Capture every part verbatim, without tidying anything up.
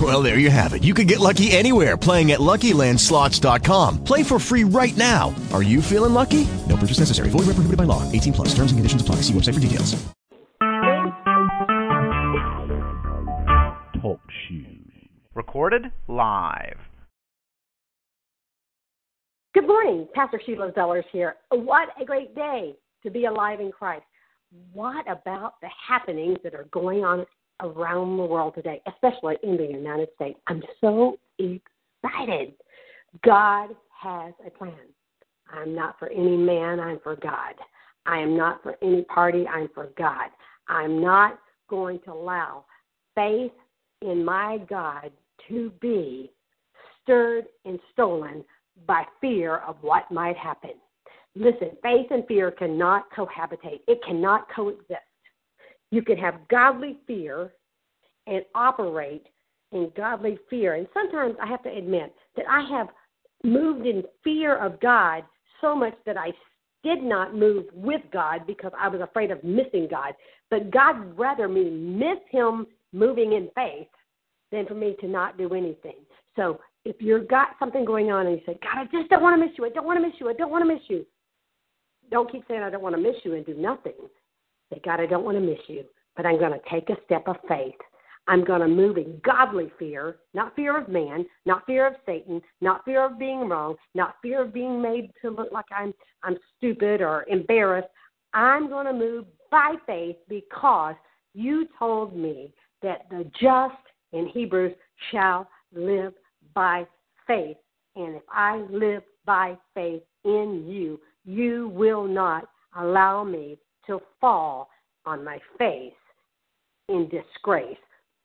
Well, there you have it. You can get lucky anywhere, playing at Lucky Land Slots dot com. Play for free right now. Are you feeling lucky? No purchase necessary. Void where prohibited by law. eighteen plus. Terms and conditions apply. See website for details. Talk shoes. Recorded live. Good morning. Pastor Sheila Zellers here. What a great day to be alive in Christ. What about the happenings that are going on around the world today, especially in the United States? I'm so excited. God has a plan. I'm not for any man, I'm for God. I am not for any party, I'm for God. I'm not going to allow faith in my God to be stirred and stolen by fear of what might happen. Listen, faith and fear cannot cohabitate. It cannot coexist. You can have godly fear and operate in godly fear. And sometimes I have to admit that I have moved in fear of God so much that I did not move with God because I was afraid of missing God. But God rather me miss him moving in faith than for me to not do anything. So if you've got something going on and you say, God, I just don't want to miss you. I don't want to miss you. I don't want to miss you. Don't keep saying I don't want to miss you and do nothing. Say, God, I don't want to miss you, but I'm going to take a step of faith. I'm going to move in godly fear, not fear of man, not fear of Satan, not fear of being wrong, not fear of being made to look like I'm I'm stupid or embarrassed. I'm going to move by faith because you told me that the just in Hebrews shall live by faith, and if I live by faith in you, you will not allow me to fall on my face in disgrace.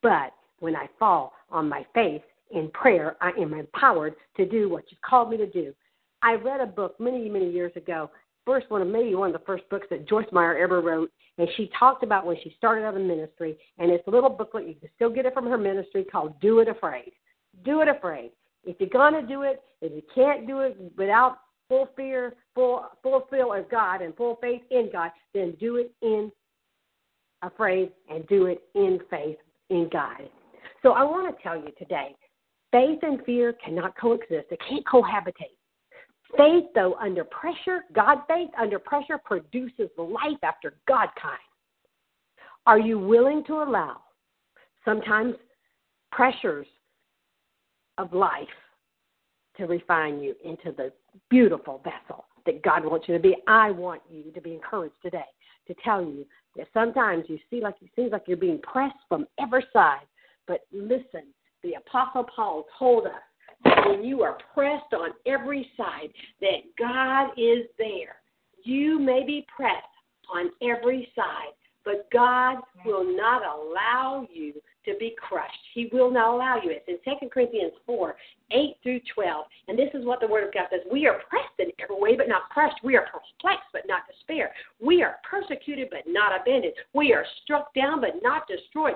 But when I fall on my face in prayer, I am empowered to do what you've called me to do. I read a book many, many years ago, first one of maybe one of the first books that Joyce Meyer ever wrote, and she talked about when she started out in ministry, and it's a little booklet, you can still get it from her ministry, called Do It Afraid. Do it afraid. If you're going to do it, if you can't do it without full fear, full, full feel of God and full faith in God, then do it in afraid and do it in faith in God. So I want to tell you today, faith and fear cannot coexist. They can't cohabitate. Faith, though, under pressure, God faith under pressure produces life after God kind. Are you willing to allow sometimes pressures of life to refine you into the beautiful vessel that God wants you to be? I want you to be encouraged today to tell you that sometimes you see like it seems like you're being pressed from every side, but listen, the Apostle Paul told us that when you are pressed on every side, that God is there. You may be pressed on every side, but God will not allow you to be crushed. He will not allow you. It's in Second Corinthians four, eight through twelve. And this is what the Word of God says. We are pressed in every way, but not crushed. We are perplexed, but not despair. We are persecuted, but not abandoned. We are struck down, but not destroyed.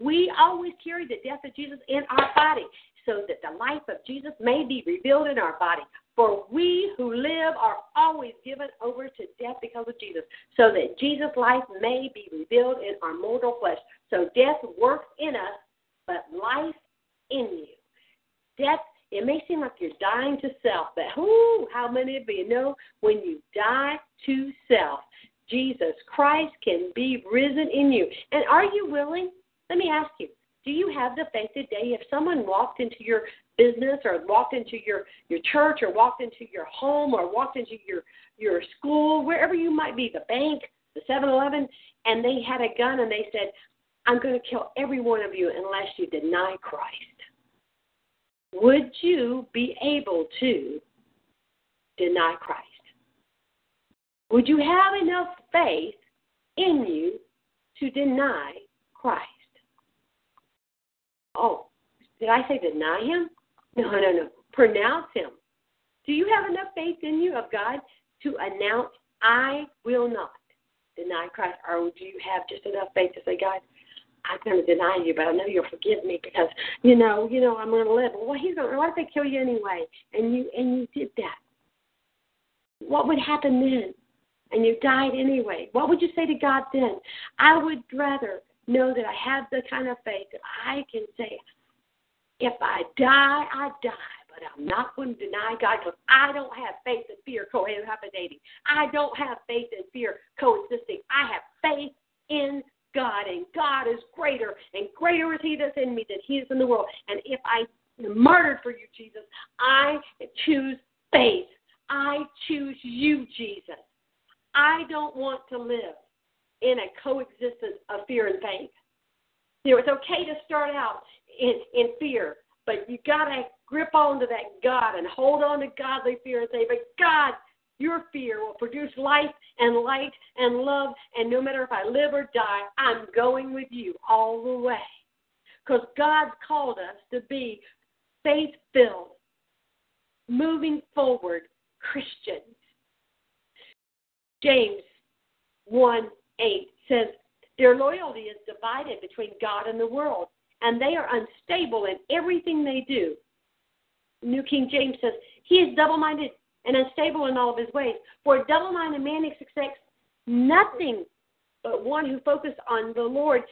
We always carry the death of Jesus in our body, so that the life of Jesus may be revealed in our body. For we who live are always given over to death because of Jesus, so that Jesus' life may be revealed in our mortal flesh. So death works in us, but life in you. Death, it may seem like you're dying to self, but whoo, how many of you know when you die to self, Jesus Christ can be risen in you? And are you willing? Let me ask you. Do you have the faith today? If someone walked into your business or walked into your, your church or walked into your home or walked into your, your school, wherever you might be, the bank, the seven eleven, and they had a gun and they said, I'm going to kill every one of you unless you deny Christ. Would you be able to deny Christ? Would you have enough faith in you to deny Christ? Oh, did I say deny him? No, no, no. Pronounce him. Do you have enough faith in you of God to announce, I will not deny Christ? Or do you have just enough faith to say, God, I'm going to deny you, but I know you'll forgive me because, you know, you know, I'm going to live. Well, he's going to, what if they kill you anyway? And you and you did that. What would happen then? And you died anyway. What would you say to God then? I would rather know that I have the kind of faith that I can say, if I die, I die, but I'm not going to deny God because I don't have faith and fear cohabitating. I don't have faith and fear coexisting. I have faith in God, and God is greater, and greater is he that's in me than he is in the world. And if I am martyred for you, Jesus, I choose faith. I choose you, Jesus. I don't want to live in a coexistence of fear and faith. You know, it's okay to start out in, in fear, but you got to grip on to that God and hold on to godly fear and say, but God, your fear will produce life and light and love, and no matter if I live or die, I'm going with you all the way. Because God called us to be faith-filled, moving forward Christians. James one eight says, their loyalty is divided between God and the world, and they are unstable in everything they do. New King James says, he is double-minded and unstable in all of his ways. For a double-minded man expects nothing, but one who focuses on the Lord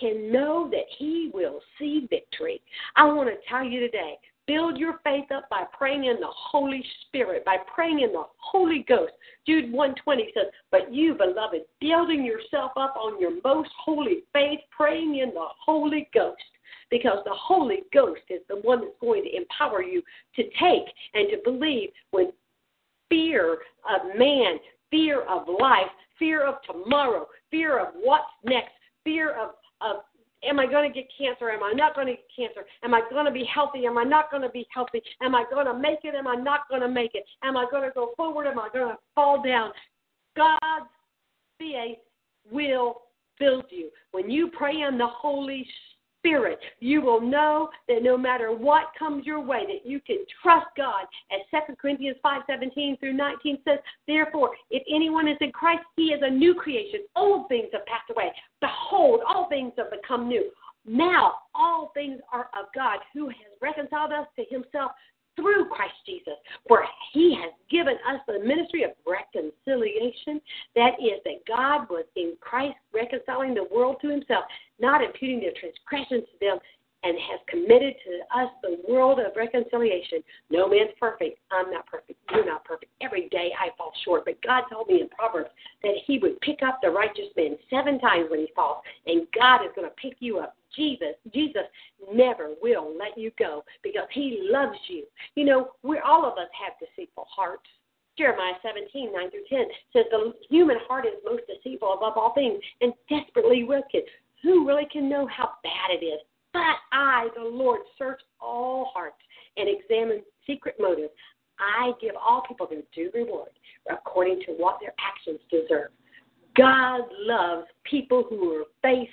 can know that he will see victory. I want to tell you today, build your faith up by praying in the Holy Spirit, by praying in the Holy Ghost. Jude one twenty says, but you, beloved, building yourself up on your most holy faith, praying in the Holy Ghost, because the Holy Ghost is the one that's going to empower you to take and to believe when fear of man, fear of life, fear of tomorrow, fear of what's next, fear of, of am I going to get cancer? Am I not going to get cancer? Am I going to be healthy? Am I not going to be healthy? Am I going to make it? Am I not going to make it? Am I going to go forward? Am I going to fall down? God's faith will build you. When you pray in the Holy Spirit, you will know that no matter what comes your way, that you can trust God. As Second Corinthians five seventeen through nineteen says, therefore, if anyone is in Christ, he is a new creation. Old things have passed away. Behold, all things have become new. Now all things are of God, who has reconciled us to himself through Christ Jesus, for he has given us the ministry of reconciliation. That is, that God was in Christ reconciling the world to himself, not imputing their transgressions to them, and has committed to us the world of reconciliation. No man's perfect. I'm not perfect. You're not perfect. Every day I fall short. But God told me in Proverbs that he would pick up the righteous man seven times when he falls, and God is going to pick you up. Jesus, Jesus never will let you go because he loves you. You know, we're all of us have deceitful hearts. Jeremiah seventeen, nine through ten says the human heart is most deceitful above all things and desperately wicked. Who really can know how bad it is? But I, the Lord, search all hearts and examine secret motives. I give all people their due reward according to what their actions deserve. God loves people who are faith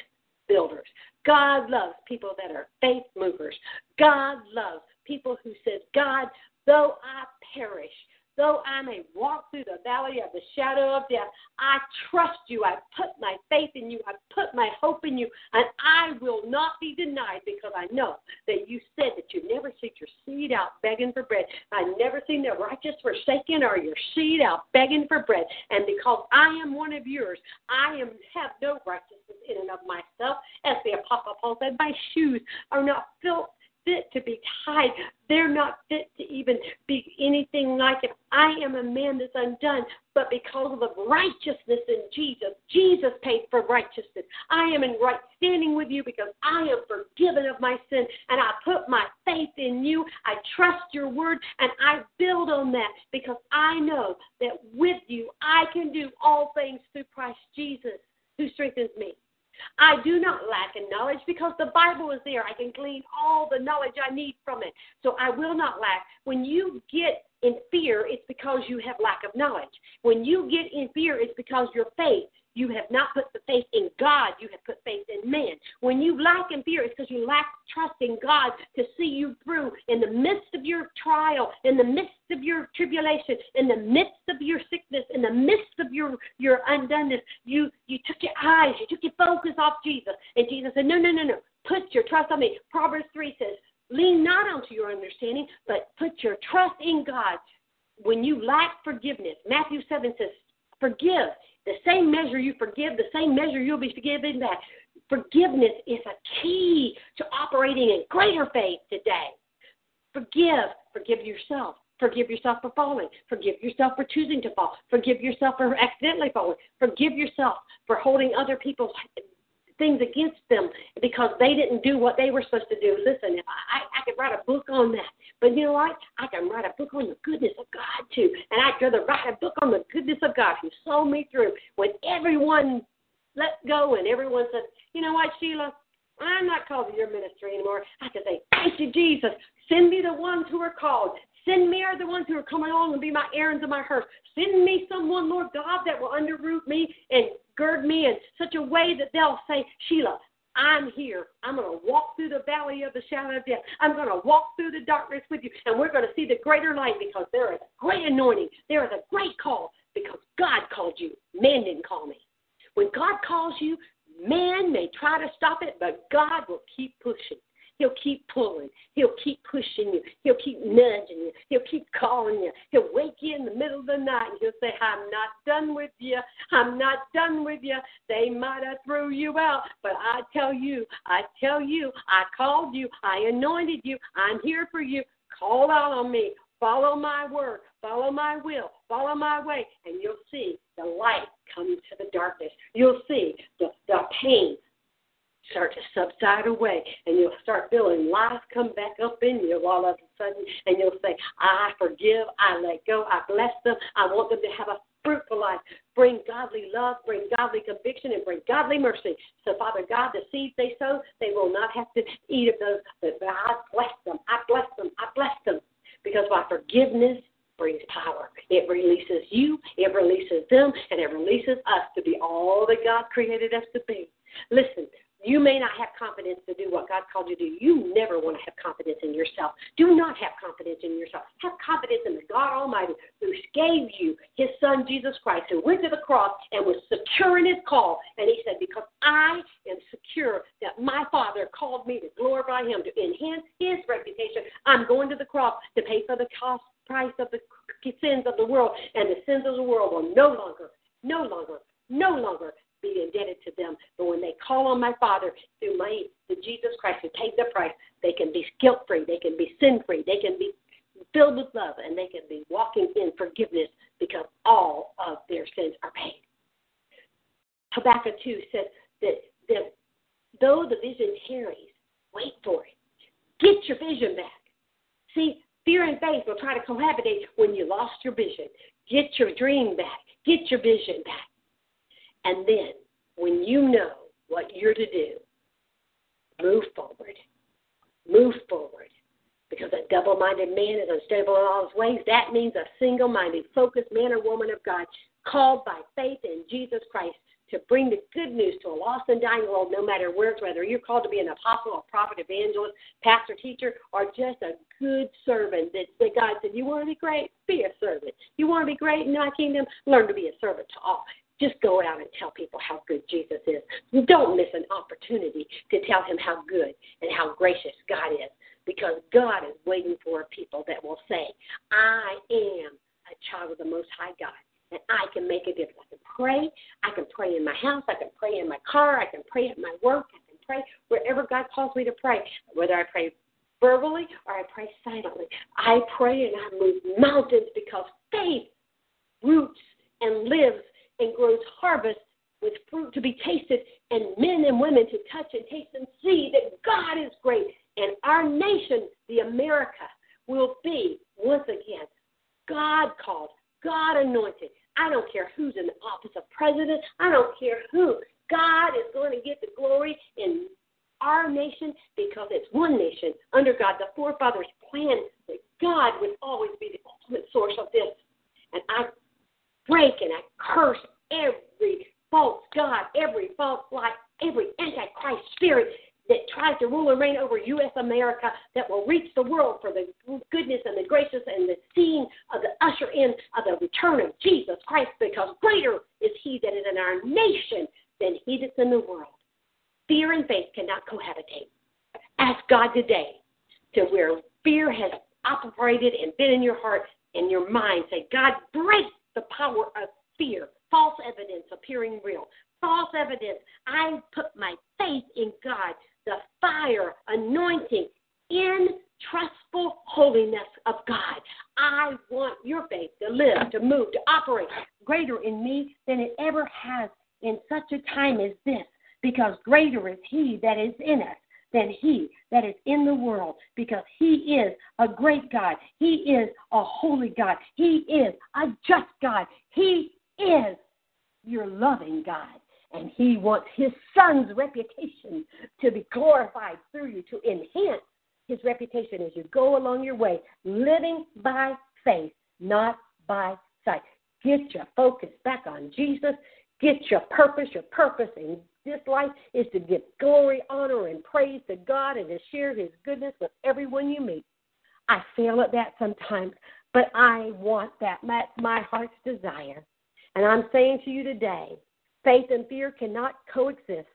builders. God loves people that are faith movers. God loves people who says, God, though I perish, though I may walk through the valley of the shadow of death, I trust you. I put my faith in you. I put my hope in you. And I will not be denied because I know that you said that you never see your seed out begging for bread. I've never seen the righteous forsaken or your seed out begging for bread. And because I am one of yours, I am have no righteousness in and of myself. As the Apostle Paul said, my shoes are not filth. fit to be tied. They're not fit to even be anything like it. I am a man that's undone, but because of the righteousness in Jesus, Jesus paid for righteousness. I am in right standing with you because I am forgiven of my sin, and I put my faith in you. I trust your word, and I build on that because I know that with you, I can do all things through Christ Jesus who strengthens me. I do not lack in knowledge because the Bible is there. I can glean all the knowledge I need from it. So I will not lack. When you get in fear, it's because you have lack of knowledge. When you get in fear, it's because your faith, you have not put the faith in God. You have put faith in man. When When you lack in fear, it's because you lack trust in God to see you through in the midst of your trial, in the midst of your tribulation, in the midst of your sickness, in the midst of your, your undoneness. You you took your eyes, you took your focus off Jesus. And Jesus said, no, no, no, no. Put your trust on me. Proverbs three says, lean not onto your understanding, but put your trust in God. When you lack forgiveness, Matthew seven says, forgive. The same measure you forgive, the same measure you'll be forgiven back. Forgiveness is a key to operating in greater faith today. Forgive. Forgive yourself. Forgive yourself for falling. Forgive yourself for choosing to fall. Forgive yourself for accidentally falling. Forgive yourself for holding other people's things against them because they didn't do what they were supposed to do. Listen, if I, I could write a book on that. But you know what? I can write a book on the goodness of God, too. And I'd rather write a book on the goodness of God who saw me through when everyone let go and everyone said, you know what, Sheila, I'm not called to your ministry anymore. I can say, thank you, Jesus. Send me the ones who are called. Send me the ones who are coming along and be my errands and my hearse. Send me someone, Lord God, that will underroot me and gird me in such a way that they'll say, Sheila, I'm here. I'm going to walk through the valley of the shadow of death. I'm going to walk through the darkness with you, and we're going to see the greater light because there is a great anointing. There is a great call because God called you. Man didn't call me. When God calls you, man may try to stop it, but God will keep pushing. He'll keep pulling. He'll keep pushing you. He'll keep nudging you. He'll keep calling you. He'll wake you in the middle of the night and he'll say, I'm not done with you. I'm not done with you. They might have threw you out, but I tell you, I tell you, I called you. I anointed you. I'm here for you. Call out on me. Follow my word. Follow my will. Follow my way. And you'll see the light come to the darkness. You'll see the, the pain start to subside away, and you'll start feeling life come back up in you all of a sudden, and you'll say, I forgive, I let go, I bless them, I want them to have a fruitful life. Bring godly love, bring godly conviction, and bring godly mercy. So, Father God, the seeds they sow, they will not have to eat of those, but I bless them, I bless them, I bless them, because my forgiveness brings power. It releases you, it releases them, and it releases us to be all that God created us to be. Listen, you may not have confidence to do what God called you to do. You never want to have confidence in yourself. Do not have confidence in yourself. Have confidence in the God Almighty who gave you his son, Jesus Christ, who went to the cross and was secure in his call. And he said, because I am secure that my Father called me to glorify him, to enhance his reputation, I'm going to the cross to pay for the cost price of the sins of the world, and the sins of the world will no longer, no longer, no longer be indebted to them. But when they call on my Father through my through Jesus Christ who paid the price, they can be guilt-free, they can be sin-free, they can be filled with love, and they can be walking in forgiveness because all of their sins are paid. Habakkuk two says that, that though the vision tarries, wait for it. Get your vision back. See, fear and faith will try to cohabitate when you lost your vision. Get your dream back. Get your vision back. And then, when you know what you're to do, move forward. Move forward. Because a double-minded man is unstable in all his ways. That means a single-minded, focused man or woman of God called by faith in Jesus Christ to bring the good news to a lost and dying world, no matter where it's, whether you're called to be an apostle, a prophet, evangelist, pastor, teacher, or just a good servant that, that God said, you want to be great? Be a servant. You want to be great in my kingdom? Learn to be a servant to all. Just go out and tell people how good Jesus is. Don't miss an opportunity to tell him how good and how gracious God is, because God is waiting for people that will say, I am a child of the Most High God, and I can make a difference. I can pray. I can pray in my house. I can pray in my car. I can pray at my work. I can pray wherever God calls me to pray, whether I pray verbally or I pray silently. I pray and I move mountains because faith roots and lives and grows harvest with fruit to be tasted, and men and women to touch and taste and see that God is great. And our nation, the America, will be, once again, God called, God anointed. I don't care who's in the office of president. I don't care who. God is going to get the glory in our nation because it's one nation under God. The forefathers planned that God would always be the ultimate source of this. And I break and I curse every false god, every false light, every antichrist spirit that tries to rule and reign over U S America, that will reach the world for the goodness and the gracious and the seeing of the usher in of the return of Jesus Christ, because greater is he that is in our nation than he that's in the world. Fear and faith cannot cohabitate. Ask God today to where fear has operated and been in your heart and your mind. Say, God, break the power of fear, false evidence appearing real, false evidence. I put my faith in God, the fire anointing in trustful holiness of God. I want your faith to live, to move, to operate greater in me than it ever has in such a time as this, because greater is he that is in us than he that is in the world, because he is a great God. He is a holy God. He is a just God. He is your loving God, and he wants his son's reputation to be glorified through you, to enhance his reputation as you go along your way, living by faith, not by sight. Get your focus back on Jesus. Get your purpose. Your purpose in this life is to give glory, honor, and praise to God and to share his goodness with everyone you meet. I fail at that sometimes, but I want that. That's my heart's desire. And I'm saying to you today, faith and fear cannot coexist.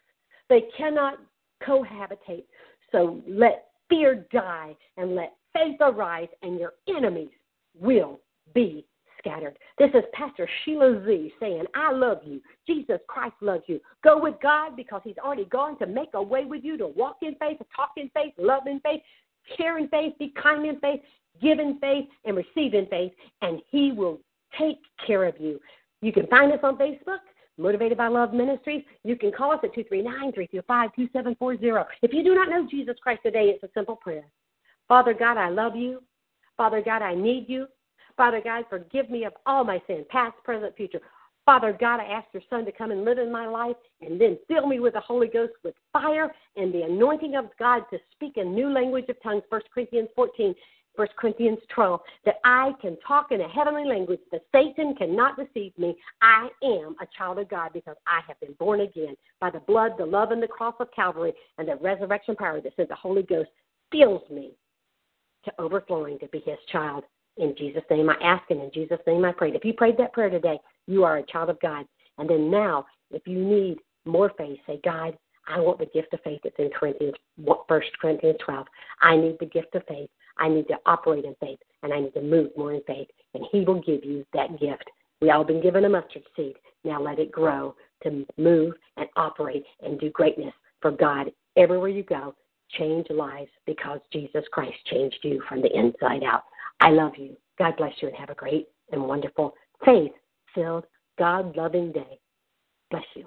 They cannot cohabitate. So let fear die and let faith arise, and your enemies will be scattered. This is Pastor Sheila Z saying, I love you. Jesus Christ loves you. Go with God, because he's already gone to make a way with you, to walk in faith, to talk in faith, love in faith, care in faith, be kind in faith, give in faith, and receive in faith, and he will take care of you. You can find us on Facebook, Motivated by Love Ministries. You can call us at two three nine, three two five, two seven four zero. If you do not know Jesus Christ today, it's a simple prayer. Father God, I love you. Father God, I need you. Father God, forgive me of all my sin, past, present, future. Father God, I ask your son to come and live in my life, and then fill me with the Holy Ghost, with fire and the anointing of God to speak a new language of tongues, First Corinthians fourteen, First Corinthians twelve, that I can talk in a heavenly language, that Satan cannot deceive me. I am a child of God, because I have been born again by the blood, the love, and the cross of Calvary, and the resurrection power that sent the Holy Ghost fills me to overflowing to be his child. In Jesus' name I ask, and in Jesus' name I pray. If you prayed that prayer today, you are a child of God. And then now, if you need more faith, say, God, I want the gift of faith that's in Corinthians, First Corinthians twelve. I need the gift of faith. I need to operate in faith, and I need to move more in faith, and he will give you that gift. We all been given a mustard seed. Now let it grow to move and operate and do greatness for God everywhere you go. Change lives, because Jesus Christ changed you from the inside out. I love you. God bless you, and have a great and wonderful faith-filled, God-loving day. Bless you.